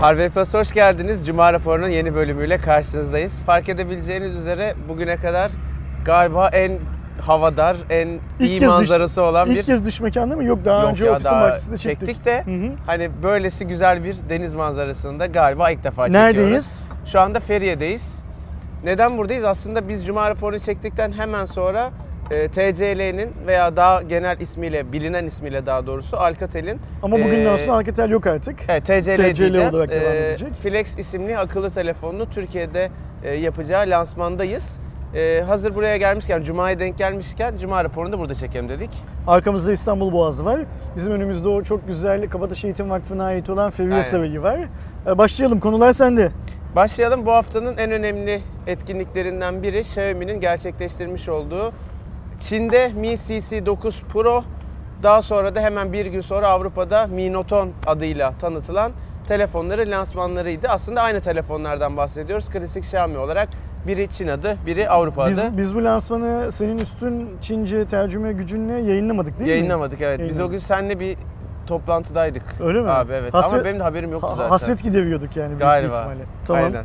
Harbi Plus'a hoş geldiniz. Cuma Raporu'nun yeni bölümüyle karşınızdayız. Fark edebileceğiniz üzere bugüne kadar galiba en havadar, en iyi manzarası olan bir... İlk kez dış mekanda mı? Yok, daha önce ofisin bahçesinde çektik. De hani böylesi güzel bir deniz manzarasında galiba ilk defa çekiyoruz. Neredeyiz? Şu anda Feriye'deyiz. Neden buradayız? Aslında biz Cuma Raporu'nu çektikten hemen sonra TCL'nin veya daha genel ismiyle, bilinen ismiyle daha doğrusu Alcatel'in... Ama bugün de aslında Alcatel yok artık. Evet, TCL olarak devam edecek. Flex isimli akıllı telefonunu Türkiye'de yapacağı lansmandayız. Hazır buraya gelmişken, Cuma'ya denk gelmişken Cuma Raporu'nu da burada çekelim dedik. Arkamızda İstanbul Boğazı var. Bizim önümüzde o çok güzel Kabataş Eğitim Vakfı'na ait olan Feriye Sebili var. Başlayalım, konular sende. Başlayalım. Bu haftanın en önemli etkinliklerinden biri Xiaomi'nin gerçekleştirmiş olduğu Çin'de Mi CC9 Pro, daha sonra da hemen bir gün sonra Avrupa'da Mi Note 10 adıyla tanıtılan telefonları lansmanlarıydı. Aslında aynı telefonlardan bahsediyoruz. Klasik Xiaomi olarak biri Çin adı, biri Avrupa adı. Biz bu lansmanı senin üstün Çince tercüme gücünle yayınlamadık değil mi? Yayınlamadık, evet. Biz o gün seninle bir toplantıdaydık. Öyle mi? Abi, evet. Ama benim de haberim yoktu zaten. Hasret gideriyorduk yani büyük ihtimalle. Tamam. Aynen.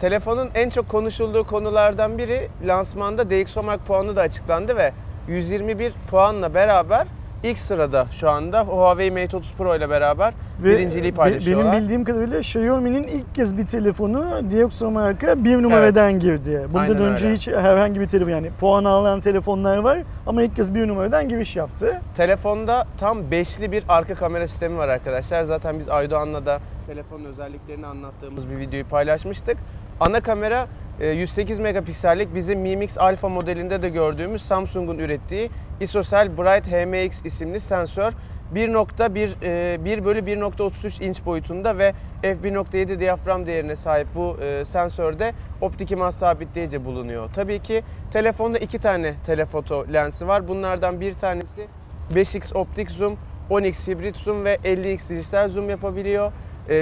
Telefonun en çok konuşulduğu konulardan biri, lansmanda DxOMark puanı da açıklandı ve 121 puanla beraber ilk sırada şu anda Huawei Mate 30 Pro ile beraber birinciliği paylaşıyorlar. Benim bildiğim kadarıyla Xiaomi'nin ilk kez bir telefonu DxOMark'a bir numaradan girdi. Bundan önce hiç herhangi bir telefon, yani puan alan telefonlar var ama ilk kez bir numaradan giriş yaptı. Telefonda tam 5'li bir arka kamera sistemi var arkadaşlar. Zaten biz Aydoğan'la da telefonun özelliklerini anlattığımız bir videoyu paylaşmıştık. Ana kamera 108 megapiksellik, bizim Mi Mix Alpha modelinde de gördüğümüz Samsung'un ürettiği ISOCELL Bright HMX isimli sensör 1.1/1.33 inç boyutunda ve f1.7 diyafram değerine sahip bu sensörde optik imaj sabitleyici bulunuyor. Tabii ki telefonda 2 tane telefoto lensi var. Bunlardan bir tanesi 5x optik zoom, 10x hibrit zoom ve 50x dijital zoom yapabiliyor.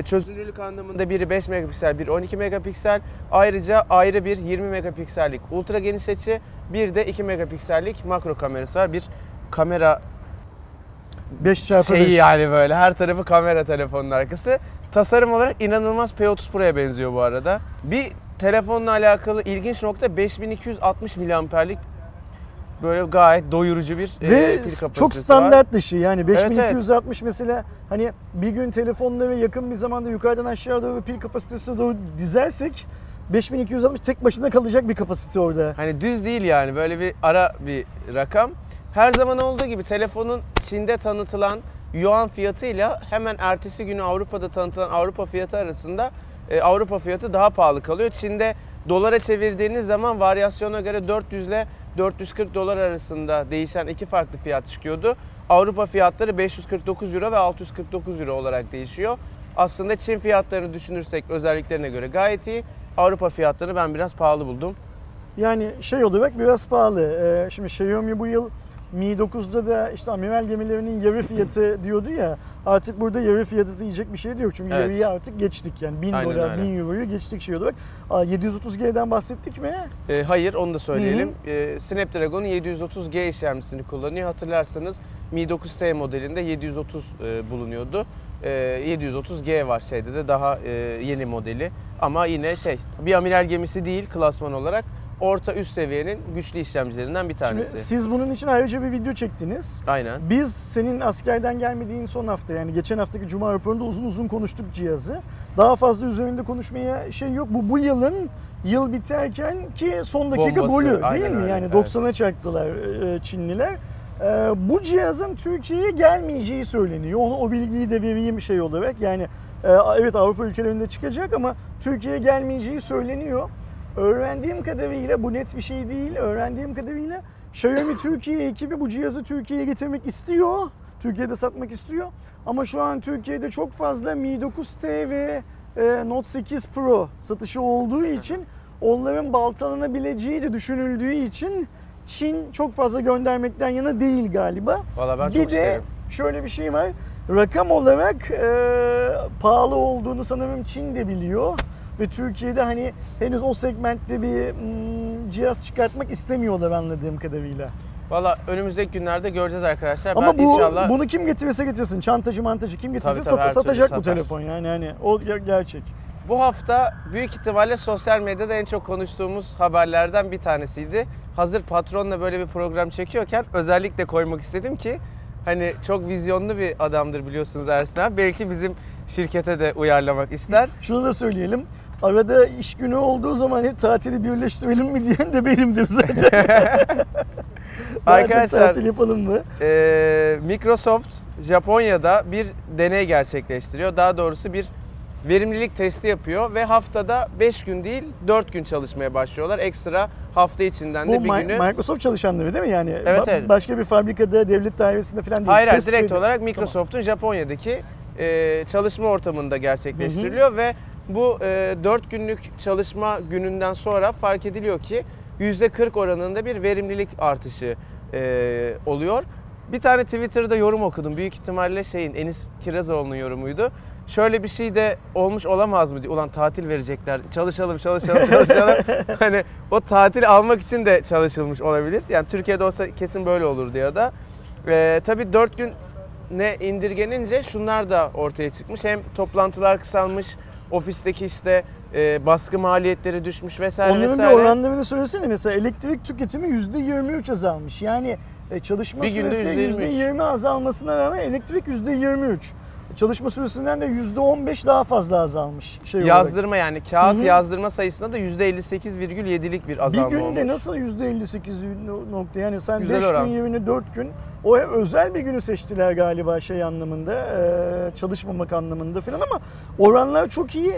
Çözünürlük anlamında biri 5 megapiksel, biri 12 megapiksel. Ayrıca ayrı bir 20 megapiksellik ultra geniş açı, bir de 2 megapiksellik makro kamerası var. Bir kamera 5x5 şeyi yani, böyle her tarafı kamera telefonun arkası. Tasarım olarak inanılmaz P30 Pro'ya benziyor bu arada. Bir telefonla alakalı ilginç nokta 5260 mAh'lik böyle gayet doyurucu bir pil kapasitesi var. Çok standart dışı yani 5260 mesela, hani bir gün telefonla ve yakın bir zamanda yukarıdan aşağıya doğru pil kapasitesine doğru dizersek 5260 tek başına kalacak bir kapasite orada. Hani düz değil yani, böyle bir ara bir rakam. Her zaman olduğu gibi telefonun Çin'de tanıtılan yuan fiyatıyla hemen ertesi günü Avrupa'da tanıtılan Avrupa fiyatı arasında Avrupa fiyatı daha pahalı kalıyor. Çin'de dolara çevirdiğiniz zaman varyasyona göre 400 ile $440 arasında değişen iki farklı fiyat çıkıyordu. Avrupa fiyatları €549 ve €649 olarak değişiyor. Aslında Çin fiyatlarını düşünürsek özelliklerine göre gayet iyi. Avrupa fiyatlarını ben biraz pahalı buldum. Yani olarak biraz pahalı. Şimdi Xiaomi bu yıl Mi 9'da da işte amiral gemilerinin yarı fiyatı diyordu ya, artık burada yarı fiyatı diyecek bir şey de yok. Çünkü yarıyı artık geçtik yani, $1000, €1000'yu geçtik olarak. 730G'den bahsettik mi? Hayır, onu da söyleyelim. Snapdragon'un 730G işlemcisini kullanıyor. Hatırlarsanız Mi 9T modelinde 730 bulunuyordu. 730G var şeyde de, daha yeni modeli. Ama yine bir amiral gemisi değil klasman olarak. Orta üst seviyenin güçlü işlemcilerinden bir tanesi. Şimdi siz bunun için ayrıca bir video çektiniz. Aynen. Biz senin askerden gelmediğin son hafta, yani geçen haftaki Cuma raporunda uzun uzun konuştuk cihazı. Daha fazla üzerinde konuşmaya yok. Bu yılın yıl biterken ki son dakika golü değil mi? Yani 90'a çaktılar Çinliler. Bu cihazın Türkiye'ye gelmeyeceği söyleniyor. O bilgiyi de vereyim olarak. Yani evet, Avrupa ülkelerinde çıkacak ama Türkiye'ye gelmeyeceği söyleniyor. Öğrendiğim kadarıyla bu net bir şey değil. Öğrendiğim kadarıyla Xiaomi Türkiye ekibi bu cihazı Türkiye'ye getirmek istiyor. Türkiye'de satmak istiyor. Ama şu an Türkiye'de çok fazla Mi 9T ve Note 8 Pro satışı olduğu için, onların baltalanabileceği de düşünüldüğü için Çin çok fazla göndermekten yana değil galiba. Vallahi ben çok isterim. Şöyle bir şey var. Rakam olarak pahalı olduğunu sanırım Çin de biliyor. Ve Türkiye'de hani henüz o segmentte bir cihaz çıkartmak istemiyorlar anladığım kadarıyla. Valla önümüzdeki günlerde göreceğiz arkadaşlar. Ama ben bu, inşallah... bunu kim getirirse getirsin. Çantacı mantıcı kim getirirse satacak bu telefon yani. O gerçek. Bu hafta büyük ihtimalle sosyal medyada en çok konuştuğumuz haberlerden bir tanesiydi. Hazır patronla böyle bir program çekiyorken özellikle koymak istedim ki hani çok vizyonlu bir adamdır biliyorsunuz Ersin abi. Belki bizim şirkete de uyarlamak ister. Şunu da söyleyelim. Arada iş günü olduğu zaman hep tatili birleştirelim mi diyen de benimdir zaten. Arkadaşlar tatil yapalım mı? Microsoft Japonya'da bir deney gerçekleştiriyor. Daha doğrusu bir verimlilik testi yapıyor ve haftada 5 gün değil 4 gün çalışmaya başlıyorlar. Ekstra hafta içinden de bir günü. Microsoft çalışanları değil mi? Yani evet. Başka bir fabrikada, devlet dairesinde falan değil. Hayır, direkt olarak Microsoft'un Japonya'daki çalışma ortamında gerçekleştiriliyor. Hı-hı. Ve bu 4 günlük çalışma gününden sonra fark ediliyor ki %40 oranında bir verimlilik artışı oluyor. Bir tane Twitter'da yorum okudum. Büyük ihtimalle Enis Kirazoğlu'nun yorumuydu. Şöyle bir şey de olmuş olamaz mı diye. Ulan tatil verecekler. Çalışalım. Hani o tatil almak için de çalışılmış olabilir. Yani Türkiye'de olsa kesin böyle olurdu ya da. Tabii 4 gün ne indirgenince şunlar da ortaya çıkmış. Hem toplantılar kısalmış, ofisteki baskı maliyetleri düşmüş vesaire. Onların bir oranlarını söylesene. mesela elektrik tüketimi %23 azalmış. Yani çalışma süresi %20 azalmasına rağmen elektrik %23. Çalışma süresinden de %15 daha fazla azalmış. Yazdırma olarak. Yani kağıt Hı-hı. yazdırma sayısında da %58,7'lik bir azalma olmuş. Bir günde nasıl %58 nokta? Yani sen 5 gün yerine 4 gün o özel bir günü seçtiler galiba anlamında, çalışmamak anlamında falan ama oranlar çok iyi.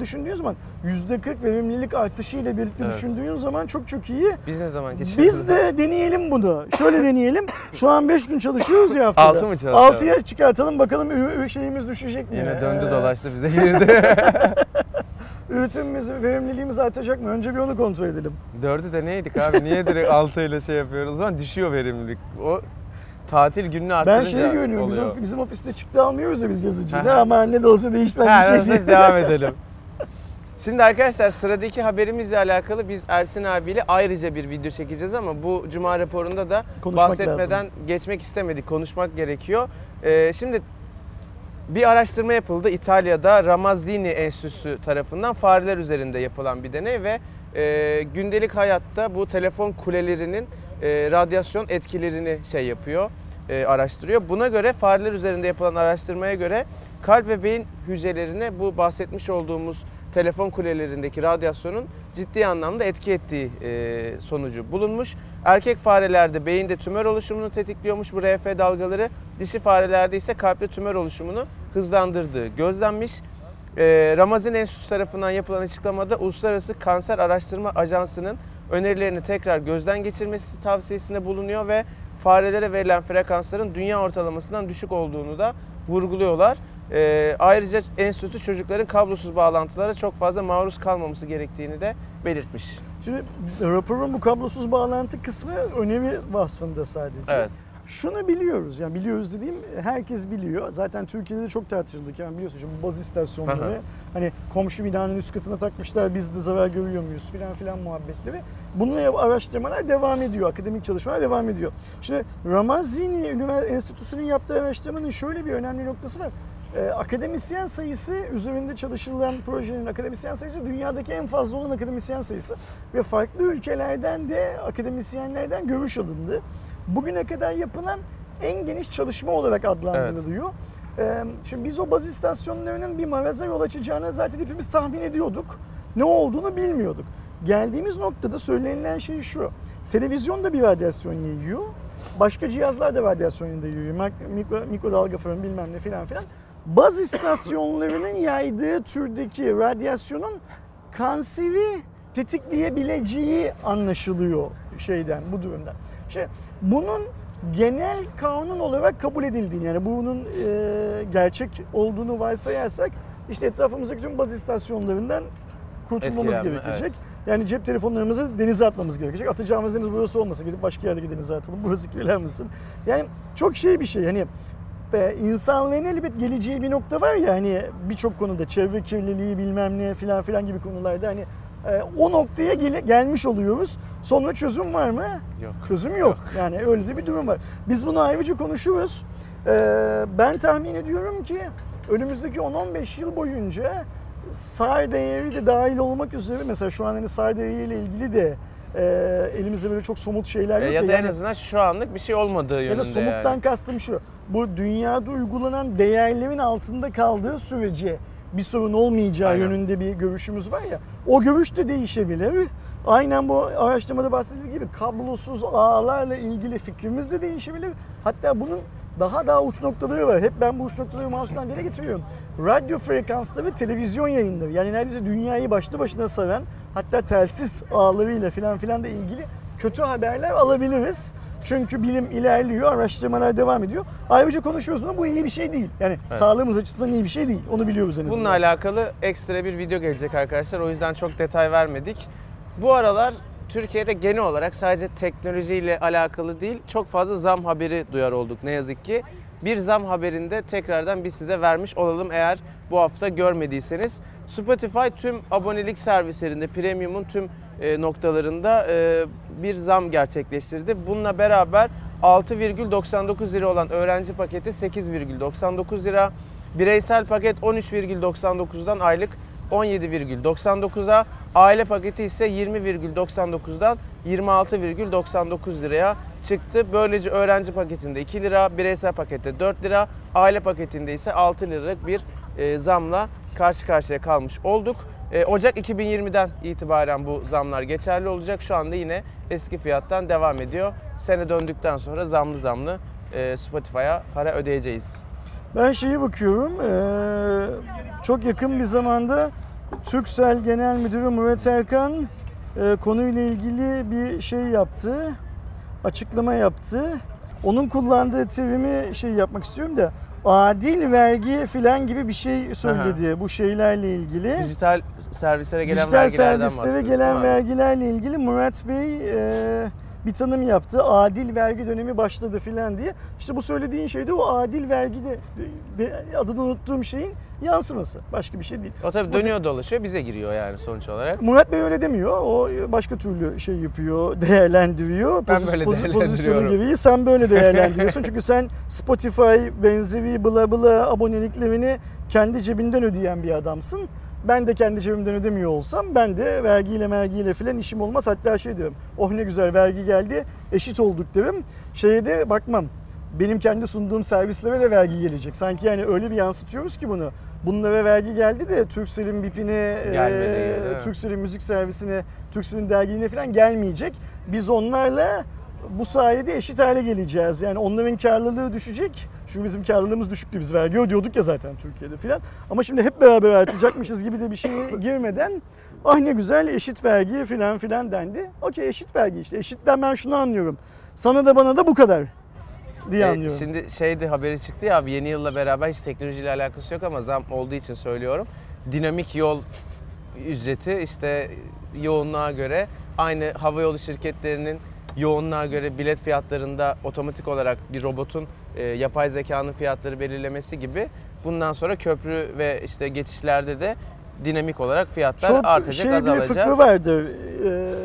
Düşündüğün zaman %40 verimlilik artışıyla birlikte düşündüğün zaman çok iyi. Biz ne zaman geçeceğiz? Biz de deneyelim bunu. Şöyle deneyelim. Şu an 5 gün çalışıyoruz ya haftada. 6 mı çalışıyoruz? 6'ya çıkartalım bakalım şeyimiz düşecek mi? Yine döndü dolaştı bize girdi. Üretimimiz, verimliliğimiz artacak mı? Önce bir onu kontrol edelim. 4'ü deneydik abi. Niye direkt 6 ile yapıyoruz? O zaman düşüyor verimlilik. O tatil gününü artırınca oluyor. Ben görünüyorum. Bizim ofiste çıktı almıyoruz ya biz yazıcı. Aman ne de olsa değişmez bir şey değil. Devam edelim. Şimdi arkadaşlar sıradaki haberimizle alakalı biz Ersin abiyle ayrıca bir video çekeceğiz ama bu Cuma raporunda da bahsetmeden geçmek istemedik. Konuşmak gerekiyor. Şimdi bir araştırma yapıldı. İtalya'da Ramazzini Enstitüsü tarafından fareler üzerinde yapılan bir deney ve gündelik hayatta bu telefon kulelerinin radyasyon etkilerini yapıyor, araştırıyor. Buna göre fareler üzerinde yapılan araştırmaya göre kalp ve beyin hücrelerine bu bahsetmiş olduğumuz telefon kulelerindeki radyasyonun ciddi anlamda etki ettiği sonucu bulunmuş. Erkek farelerde beyinde tümör oluşumunu tetikliyormuş bu RF dalgaları. Dişi farelerde ise kalpte tümör oluşumunu hızlandırdığı gözlenmiş. Ramazzini Enstitüsü tarafından yapılan açıklamada Uluslararası Kanser Araştırma Ajansı'nın önerilerini tekrar gözden geçirmesi tavsiyesinde bulunuyor ve farelere verilen frekansların dünya ortalamasından düşük olduğunu da vurguluyorlar. Ayrıca enstitü çocukların kablosuz bağlantılara çok fazla maruz kalmaması gerektiğini de belirtmiş. Şimdi raporun bu kablosuz bağlantı kısmı önemli vasfında sadece. Evet. Şunu biliyoruz, yani biliyoruz dediğim herkes biliyor. Zaten Türkiye'de de çok tartışıldık biliyorsun şimdi baz istasyonları hani komşu binanın üst katına takmışlar biz de zarar görüyor muyuz filan muhabbetleri. Bununla araştırmalar devam ediyor, akademik çalışmalar devam ediyor. Şimdi Ramazzini Enstitüsü'nün yaptığı araştırmanın şöyle bir önemli noktası var. Akademisyen sayısı üzerinde çalışılan projenin akademisyen sayısı dünyadaki en fazla olan akademisyen sayısı ve farklı ülkelerden de akademisyenlerden görüş alındı. Bugüne kadar yapılan en geniş çalışma olarak adlandırılıyor. Evet. Şimdi biz o baz istasyonlarının bir maraza yol açacağını zaten hepimiz tahmin ediyorduk. Ne olduğunu bilmiyorduk. Geldiğimiz noktada söylenilen şey şu. Televizyon da bir radyasyon yayıyor. Başka cihazlar da radyasyon yayıyor. Mikrodalga fırın bilmem ne filan. Baz istasyonlarının yaydığı türdeki radyasyonun kanseri tetikleyebileceği anlaşılıyor bu durumdan. Bunun genel kanun olarak kabul edildiğini yani bunun gerçek olduğunu varsayarsak etrafımızdaki tüm baz istasyonlarından kurtulmamız gerekecek. Evet. Yani cep telefonlarımızı denize atmamız gerekecek. Atacağımız deniz burası olmasa gidip başka yerde denize atalım. Burası kirlenmesin. Yani çok bir şey hani insanlığın elbet geleceği bir nokta var ya birçok konuda çevre kirliliği bilmem ne filan gibi konularda O noktaya gelmiş oluyoruz. Sonra çözüm var mı? Yok. Çözüm yok. Yani öyle de bir durum var. Biz bunu ayrıca konuşuruz. Ben tahmin ediyorum ki önümüzdeki 10-15 yıl boyunca SAR değeri de dahil olmak üzere, mesela şu an hani SAR değeriyle ilgili de elimizde böyle çok somut şeyler yok. Ya da en azından şu anlık bir şey olmadığı yönünde. Ya da somuttan kastım şu, bu dünyada uygulanan değerlerin altında kaldığı sürece bir sorun olmayacağı yönünde bir görüşümüz var ya. O görüş de değişebilir. Aynen bu araştırmada bahsettiği gibi kablosuz ağlarla ilgili fikrimiz de değişebilir. Hatta bunun daha uç noktaları var. Hep ben bu uç noktaları mouse'dan dile getiriyorum. Radyo frekansları ve televizyon yayınları. Yani neredeyse dünyayı başlı başına saran, hatta telsiz ağlarıyla filan da ilgili kötü haberler alabiliriz. Çünkü bilim ilerliyor, araştırmalar devam ediyor. Ayrıca konuşuyoruz ama bu iyi bir şey değil. Yani sağlığımız açısından iyi bir şey değil. Onu biliyoruz en azından. Bununla alakalı ekstra bir video gelecek arkadaşlar. O yüzden çok detay vermedik. Bu aralar Türkiye'de genel olarak sadece teknolojiyle alakalı değil, çok fazla zam haberi duyar olduk ne yazık ki. Bir zam haberini de tekrardan biz size vermiş olalım eğer bu hafta görmediyseniz. Spotify tüm abonelik servislerinde, premium'un tüm noktalarında bir zam gerçekleştirdi. Bununla beraber 6,99 lira olan öğrenci paketi 8,99 lira, bireysel paket 13,99'dan aylık 17,99'a, aile paketi ise 20,99'dan 26,99 liraya çıktı. Böylece öğrenci paketinde 2 lira, bireysel pakette 4 lira, aile paketinde ise 6 liralık bir zamla karşı karşıya kalmış olduk. Ocak 2020'den itibaren bu zamlar geçerli olacak. Şu anda yine eski fiyattan devam ediyor. Sene döndükten sonra zamlı Spotify'a para ödeyeceğiz. Ben şeye bakıyorum, çok yakın bir zamanda Türkcell Genel Müdürü Murat Erkan konuyla ilgili bir şey yaptı, açıklama yaptı. Onun kullandığı terimi şey yapmak istiyorum da, adil vergi filan gibi bir şey söyledi bu şeylerle ilgili. Dijital servislere gelen vergilerle ilgili Murat Bey bir tanım yaptı. Adil vergi dönemi başladı filan diye. İşte bu söylediğin şey de o adil vergi de adını unuttuğum şeyin yansıması. Başka bir şey değil. O tabii dönüyor dolaşıyor, bize giriyor yani sonuç olarak. Murat Bey öyle demiyor. O başka türlü şey yapıyor, değerlendiriyor. Ben böyle değerlendiriyorum. Gibi. Sen böyle değerlendiriyorsun. Çünkü sen Spotify benzeri bla aboneliklerini kendi cebinden ödeyen bir adamsın. Ben de kendi cebimden ödemiyor olsam ben de vergiyle filan işim olmaz. Hatta şey diyorum, oh ne güzel vergi geldi, eşit olduk derim. Şeye de bakmam, benim kendi sunduğum servislere de vergi gelecek. Sanki yani öyle bir yansıtıyoruz ki bunu. Bunlara vergi geldi de Turkcell'in BIP'ine, Turkcell'in müzik servisine, Turkcell'in dergiliğine filan gelmeyecek. Biz onlarla bu sayede eşit hale geleceğiz. Yani onların karlılığı düşecek. Çünkü bizim karlılığımız düşüktü. Biz vergi ödüyorduk ya zaten Türkiye'de filan. Ama şimdi hep beraber artacakmışız gibi de bir şeye girmeden ah ne güzel eşit vergi filan dendi. Okey, eşit vergi işte. Eşitten ben şunu anlıyorum. Sana da bana da bu kadar diye anlıyorum. Şimdi şeydi, haberi çıktı ya abi, yeni yılla beraber hiç teknolojiyle alakası yok ama zam olduğu için söylüyorum. Dinamik yol ücreti işte yoğunluğa göre, aynı havayolu şirketlerinin yoğunluğa göre bilet fiyatlarında otomatik olarak bir robotun yapay zekanın fiyatları belirlemesi gibi, bundan sonra köprü ve işte geçişlerde de dinamik olarak fiyatlar çok artacak, azalacak. Çok bir fıkra vardı.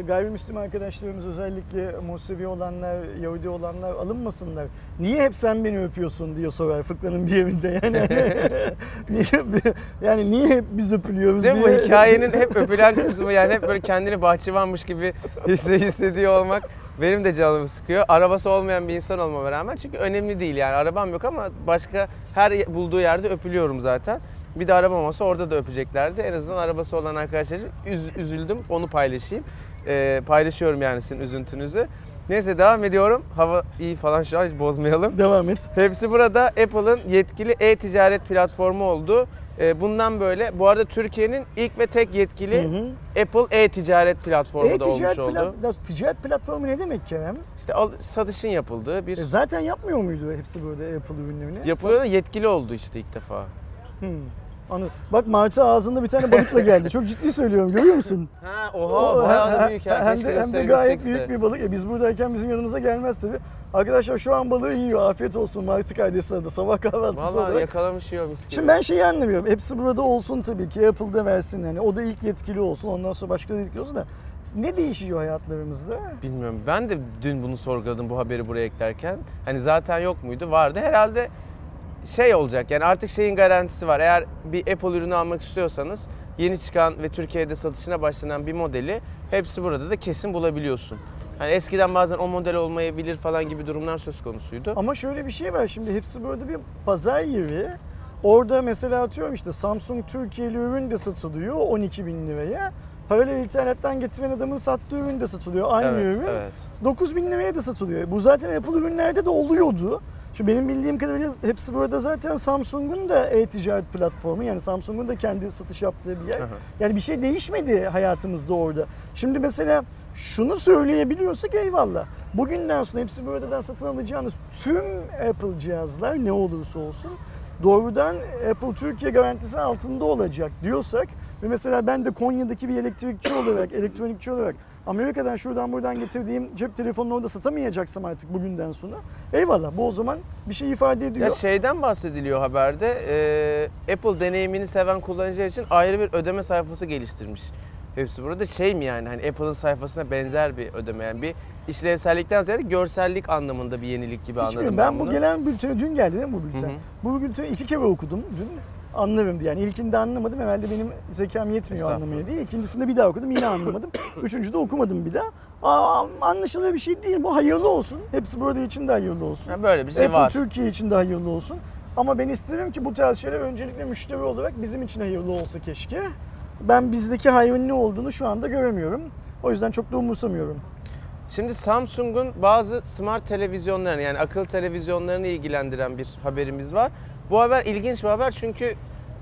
Gayrimüslim arkadaşlarımız, özellikle Musevi olanlar, Yahudi olanlar alınmasınlar. Niye hep sen beni öpüyorsun diye sorar fıkranın bir evinde yani. Yani niye hep biz öpülüyoruz diye. Bu hikayenin hep öpülen kısmı, yani hep böyle kendini bahçıvanmış gibi hissediyor olmak benim de canımı sıkıyor. Arabası olmayan bir insan olmama rağmen, çünkü önemli değil yani, arabam yok ama başka her bulduğu yerde öpülüyorum zaten. Bir de arabam olsa orada da öpeceklerdi. En azından arabası olan arkadaşlar üzüldüm, onu paylaşayım. Paylaşıyorum yani sizin üzüntünüzü. Neyse, devam ediyorum. Hava iyi falan şu an, hiç bozmayalım. Devam et. Hepsi burada Apple'ın yetkili e-ticaret platformu oldu. Bundan böyle, bu arada Türkiye'nin ilk ve tek yetkili Apple e-ticaret platformu da olmuş oldu. Ticaret platformu ne demek Kerem? İşte satışın yapıldığı bir... zaten yapmıyor muydu Hepsi Burada Apple ürünlerini? Yapılıyor, yetkili oldu işte ilk defa. Anladım. Bak martı ağzında bir tane balıkla geldi. Çok ciddi söylüyorum, görüyor musun? Ha, oha, bayağı da büyük ya. Hem de gayet büyük bir balık. Biz buradayken bizim yanımıza gelmez tabii. Arkadaşlar şu an balığı yiyor. Afiyet olsun martı kardeşler de sabah kahvaltısı vallahi olarak. Valla yakalamış yiyor mis gibi. Şimdi ben şeyi anlamıyorum. Hepsi burada olsun tabii ki. Apple'da versin yani. O da ilk yetkili olsun. Ondan sonra başka da yetkili olsun da. Ne değişiyor hayatlarımızda? Bilmiyorum. Ben de dün bunu sorguladım bu haberi buraya eklerken. Hani zaten yok muydu? Vardı. Herhalde şey olacak yani artık şeyin garantisi var. Eğer bir Apple ürünü almak istiyorsanız yeni çıkan ve Türkiye'de satışına başlanan bir modeli hepsi burada da kesin bulabiliyorsun. Hani eskiden bazen o model olmayabilir falan gibi durumlar söz konusuydu. Ama şöyle bir şey var şimdi hepsi burada bir pazar yeri. Orada mesela atıyorum işte Samsung Türkiye'li ürün de satılıyor 12.000 liraya. Paralel internetten getiren adamın sattığı ürün de satılıyor. Aynı evet, ürün. Evet. 9.000 liraya da satılıyor. Bu zaten Apple ürünlerde de oluyordu. Şu benim bildiğim kadarıyla hepsi burada zaten Samsung'un da e-ticaret platformu yani Samsung'un da kendi satış yaptığı bir yer. Yani bir şey değişmedi hayatımızda orada. Şimdi mesela şunu söyleyebiliyorsak eyvallah. Bugünden sonra hepsi buradan satın alacağınız tüm Apple cihazlar ne olursa olsun doğrudan Apple Türkiye garantisi altında olacak diyorsak ve mesela ben de Konya'daki bir elektronikçi olarak Amerika'dan şuradan buradan getirdiğim cep telefonunu orada satamayacaksam artık bugünden sonra eyvallah bu o zaman bir şey ifade ediyor. Ya şeyden bahsediliyor haberde Apple deneyimini seven kullanıcılar için ayrı bir ödeme sayfası geliştirmiş. Hepsi burada şey mi yani hani Apple'ın sayfasına benzer bir ödeme yani bir işlevsellikten ziyade görsellik anlamında bir yenilik gibi anladım. Hiç ben bu gelen bülteni dün geldi değil mi bu bülten? Hı hı. Bu bülteni 2 kere okudum dün. Anlarım diye yani ilkinde anlamadım herhalde benim zekam yetmiyor anlamaya diye. İkincisinde bir daha okudum yine anlamadım. Üçüncüde okumadım bir daha. Aa, anlaşılır bir şey değil bu hayırlı olsun. Hepsi burada için de hayırlı olsun. Yani böyle bir şey Apple var. Türkiye için de hayırlı olsun. Ama ben isterim ki bu tarz şeyler öncelikle müşteri olarak bizim için hayırlı olsa keşke. Ben bizdeki hayrın ne olduğunu şu anda göremiyorum. O yüzden çok da umursamıyorum. Şimdi Samsung'un bazı smart televizyonlarını yani akıllı televizyonlarını ilgilendiren bir haberimiz var. Bu haber ilginç bir haber çünkü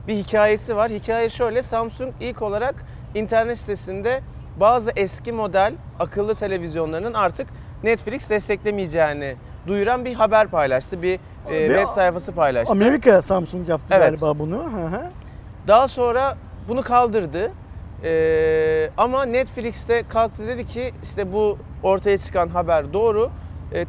bir hikayesi var. Hikaye şöyle, Samsung ilk olarak internet sitesinde bazı eski model akıllı televizyonlarının artık Netflix desteklemeyeceğini duyuran bir haber paylaştı. Bir web sayfası paylaştı. Amerika Samsung yaptı evet. Galiba bunu. Daha sonra bunu kaldırdı ama Netflix'te kalktı dedi ki işte bu ortaya çıkan haber doğru.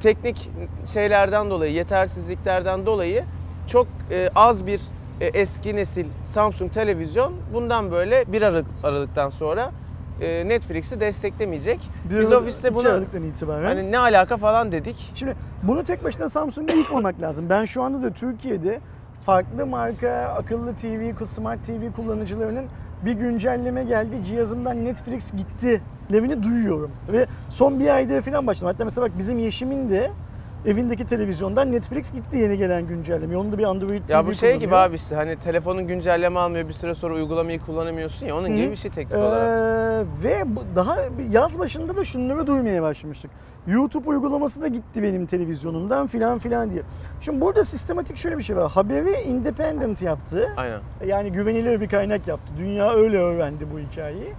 Teknik şeylerden dolayı, yetersizliklerden dolayı çok az bir eski nesil Samsung televizyon bundan böyle 1 Aralık'tan sonra Netflix'i desteklemeyecek. Biz ofiste bunu hani ne alaka falan dedik. Şimdi bunu tek başına Samsung'a yıkmamak lazım. Ben şu anda da Türkiye'de farklı marka akıllı TV, smart TV kullanıcılarının bir güncelleme geldi, cihazımdan Netflix gitti levini duyuyorum. Ve son bir ayda falan başladım. Hatta mesela bak bizim Yeşim'in de evindeki televizyondan Netflix gitti yeni gelen güncelleme. Onu da bir Android TV kullanıyor. Ya bu şey gibi abi işte hani telefonun güncelleme almıyor bir süre sonra uygulamayı kullanamıyorsun ya onun gibi bir şey teknik olarak. Ve daha yaz başında da şunları duymaya başlamıştık. YouTube uygulaması da gitti benim televizyonumdan filan filan diye. Şimdi burada sistematik şöyle bir şey var. Haberi Independent yaptı. Aynen. Yani güvenilir bir kaynak yaptı. Dünya öyle öğrendi bu hikayeyi.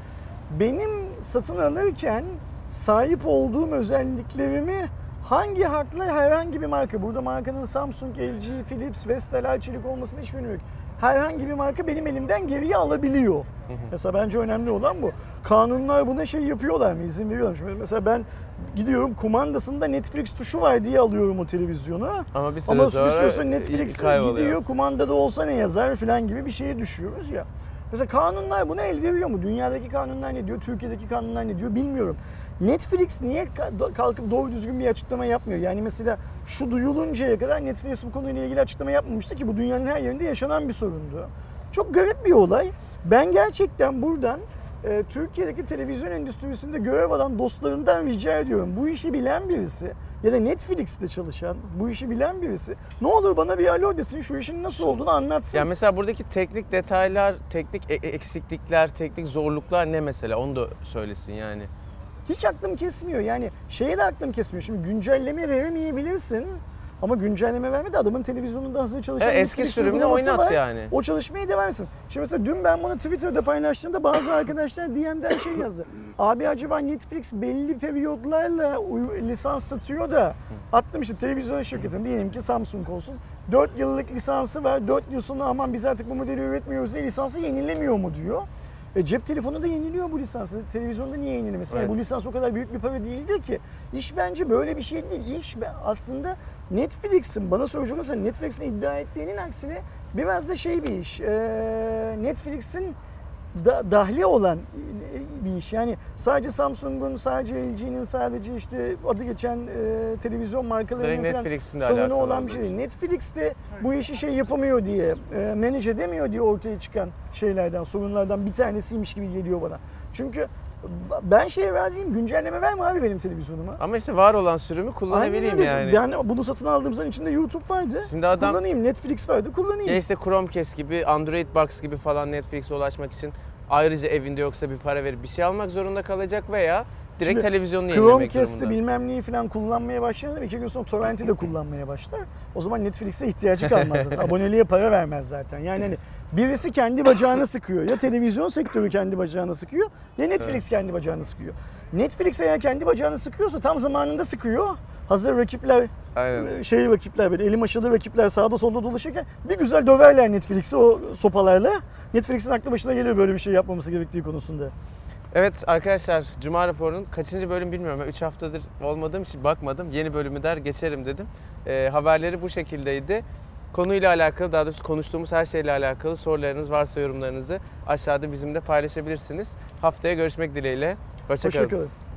Benim satın alırken sahip olduğum özelliklerimi hangi hakla herhangi bir marka, burada markanın Samsung, LG, Philips, Vestel, Alcatel olmasının hiçbir önemi yok. Herhangi bir marka benim elimden geriye alabiliyor. Mesela bence önemli olan bu. Kanunlar buna şey yapıyorlar mı, izin veriyorlar mı? Şimdi mesela ben gidiyorum kumandasında Netflix tuşu var diye alıyorum o televizyonu. Ama bir süre sonra Netflix gidiyor, kumandada olsa ne yazar falan gibi bir şeye düşüyoruz ya. Mesela kanunlar buna el veriyor mu? Dünyadaki kanunlar ne diyor, Türkiye'deki kanunlar ne diyor bilmiyorum. Netflix niye kalkıp doğru düzgün bir açıklama yapmıyor? Yani mesela şu duyuluncaya kadar Netflix bu konuyla ilgili açıklama yapmamıştı ki bu dünyanın her yerinde yaşanan bir sorundu. Çok garip bir olay. Ben gerçekten buradan Türkiye'deki televizyon endüstrisinde görev alan dostlarımdan rica ediyorum. Bu işi bilen birisi ya da Netflix'te çalışan bu işi bilen birisi ne olur bana bir alo desin şu işin nasıl olduğunu anlatsın. Ya mesela buradaki teknik detaylar, teknik eksiklikler, teknik zorluklar ne mesela onu da söylesin yani. Hiç aklım kesmiyor yani şeye de aklım kesmiyor. Şimdi güncelleme veremeyebilirsin ama güncelleme verme de adamın televizyonunda hazır çalışan eski sürümünü oynat var. Yani. O çalışmaya devam etsin. Şimdi mesela dün ben bunu Twitter'da paylaştığımda bazı arkadaşlar DM'den şey yazdı. Abi acaba Netflix belli periyodlarla lisans satıyor da attım işte televizyon şirketinin diyelim ki Samsung olsun. 4 yıllık lisansı var. 4 yıl sonra aman biz artık bu modeli üretmiyoruz diye lisansı yenilemiyor mu diyor. Cep telefonu da yeniliyor bu lisansı. Televizyonda niye yenilemesi? Evet. Yani bu lisans o kadar büyük bir para değildir ki. İş bence böyle bir şey değil. İş aslında Netflix'in, bana soracak olursan Netflix'in iddia ettiğinin aksine biraz da şey bir iş. Netflix'in dahli olan bir iş. Yani sadece Samsung'un, sadece LG'nin, sadece işte adı geçen televizyon markalarının falan sorunu olan bir şey değil. Netflix de bu işi şey yapamıyor diye, manage edemiyor diye ortaya çıkan şeylerden, sorunlardan bir tanesiymiş gibi geliyor bana. Çünkü ben şeye razıyım, güncelleme verme abi benim televizyonuma. Ama işte var olan sürümü kullanabileyim yani. Ben bunu satın aldığımızdan içinde YouTube vardı, şimdi adam, kullanayım, Netflix vardı, kullanayım. Ya işte Chromecast gibi, Android Box gibi falan Netflix'e ulaşmak için ayrıca evinde yoksa bir para verip bir şey almak zorunda kalacak veya direkt şimdi televizyonunu yenilemek durumunda. Chromecast'ı bilmem neyi falan kullanmaya başlayalım, 2 gün sonra Torrent'i de kullanmaya başlar. O zaman Netflix'e ihtiyacı kalmaz zaten, aboneliğe para vermez zaten. Yani hani birisi kendi bacağını sıkıyor. Ya televizyon sektörü kendi bacağını sıkıyor ya Netflix kendi bacağını sıkıyor. Netflix eğer kendi bacağını sıkıyorsa tam zamanında sıkıyor. Hazır rakipler, rakipler böyle eli maşalı rakipler sağda solda dolaşırken bir güzel döverler Netflix'i o sopalarla. Netflix'in aklı başına geliyor böyle bir şey yapmaması gerektiği konusunda. Evet arkadaşlar, Cuma Raporu'nun kaçıncı bölüm bilmiyorum. 3 haftadır olmadığım için bakmadım. Yeni bölümü der geçerim dedim. Haberleri bu şekildeydi. Konuyla alakalı, daha doğrusu konuştuğumuz her şeyle alakalı sorularınız varsa yorumlarınızı aşağıda bizimle paylaşabilirsiniz. Haftaya görüşmek dileğiyle. Hoşçakalın.